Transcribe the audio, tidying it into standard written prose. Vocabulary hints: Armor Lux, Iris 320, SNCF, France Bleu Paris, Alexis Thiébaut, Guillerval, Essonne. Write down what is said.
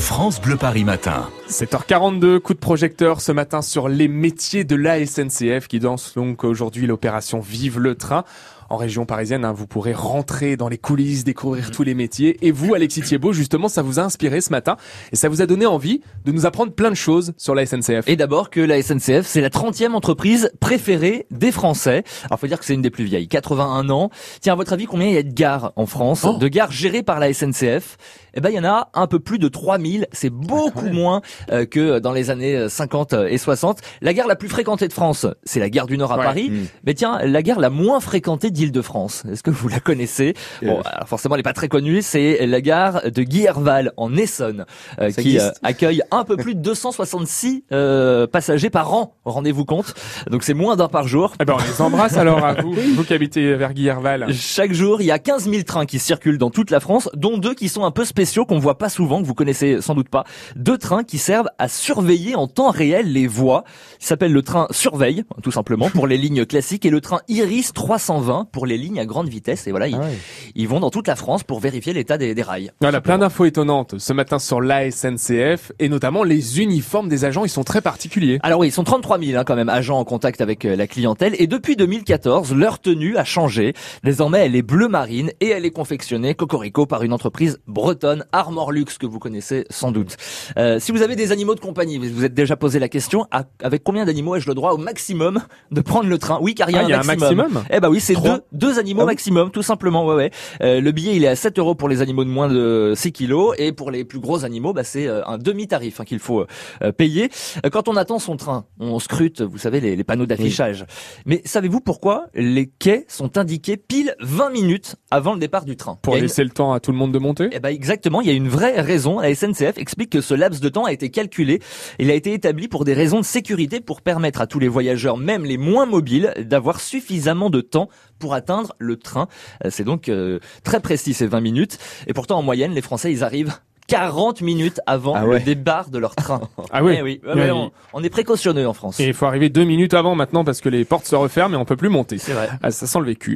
France Bleu Paris Matin. 7h42, coup de projecteur ce matin sur les métiers de la SNCF qui danse donc aujourd'hui l'opération Vive le Train. En région parisienne, vous pourrez rentrer dans les coulisses, découvrir tous les métiers. Et vous, Alexis Thiébaut, justement, ça vous a inspiré ce matin et ça vous a donné envie de nous apprendre plein de choses sur la SNCF. Et d'abord que la SNCF, c'est la 30e entreprise préférée des Français. Alors, faut dire que c'est une des plus vieilles, 81 ans. Tiens, à votre avis, combien il y a de gares en France, de gares gérées par la SNCF? Eh ben, il y en a un peu plus de 3000. C'est beaucoup moins que dans les années 50 et 60. La gare la plus fréquentée de France, c'est la gare du Nord à Paris. Mais tiens, la gare la moins fréquentée d'Île-de-France, est-ce que vous la connaissez? Bon, alors forcément, elle n'est pas très connue. C'est la gare de Guillerval en Essonne, qui accueille un peu plus de 266 passagers par an. Rendez-vous compte. Donc c'est moins d'un par jour. Eh ben, on les embrasse alors à vous, vous qui habitez vers Guillerval. Chaque jour, il y a 15 000 trains qui circulent dans toute la France, dont deux qui sont un peu spéciaux, qu'on voit pas souvent, que vous connaissez sans doute pas. Deux trains qui servent à surveiller en temps réel les voies. Il s'appelle le train surveille, tout simplement, pour les lignes classiques, et le train Iris 320 pour les lignes à grande vitesse. Et voilà, ils vont dans toute la France pour vérifier l'état des rails. Voilà, plein d'infos étonnantes ce matin sur la SNCF, et notamment les uniformes des agents, ils sont très particuliers. Alors oui, ils sont 33 000 quand même, agents en contact avec la clientèle, et depuis 2014, leur tenue a changé. Désormais, elle est bleu marine et elle est confectionnée cocorico par une entreprise bretonne, Armor Lux, que vous connaissez sans doute. Si vous avez des animaux de compagnie, vous vous êtes déjà posé la question, avec combien d'animaux ai-je le droit au maximum de prendre le train? Oui, car il y a un maximum. Eh ben oui, c'est deux animaux maximum, tout simplement. Le billet, il est à 7 € pour les animaux de moins de 6 kilos, et pour les plus gros animaux, c'est un demi-tarif qu'il faut payer. Quand on attend son train, on scrute, vous savez, les panneaux d'affichage. Mais savez-vous pourquoi les quais sont indiqués pile 20 minutes avant le départ du train? Pour laisser le temps à tout le monde de monter? Eh ben exactement, il y a une vraie raison. La SNCF explique que ce laps de temps a été calculé. Il a été établi pour des raisons de sécurité, pour permettre à tous les voyageurs, même les moins mobiles, d'avoir suffisamment de temps pour atteindre le train. C'est donc très précis, ces 20 minutes. Et pourtant, en moyenne, les Français, ils arrivent 40 minutes avant le départ de leur train. Oui. On est précautionneux en France. Et il faut arriver 2 minutes avant maintenant, parce que les portes se referment et on peut plus monter. C'est vrai. Ah, ça sent le vécu.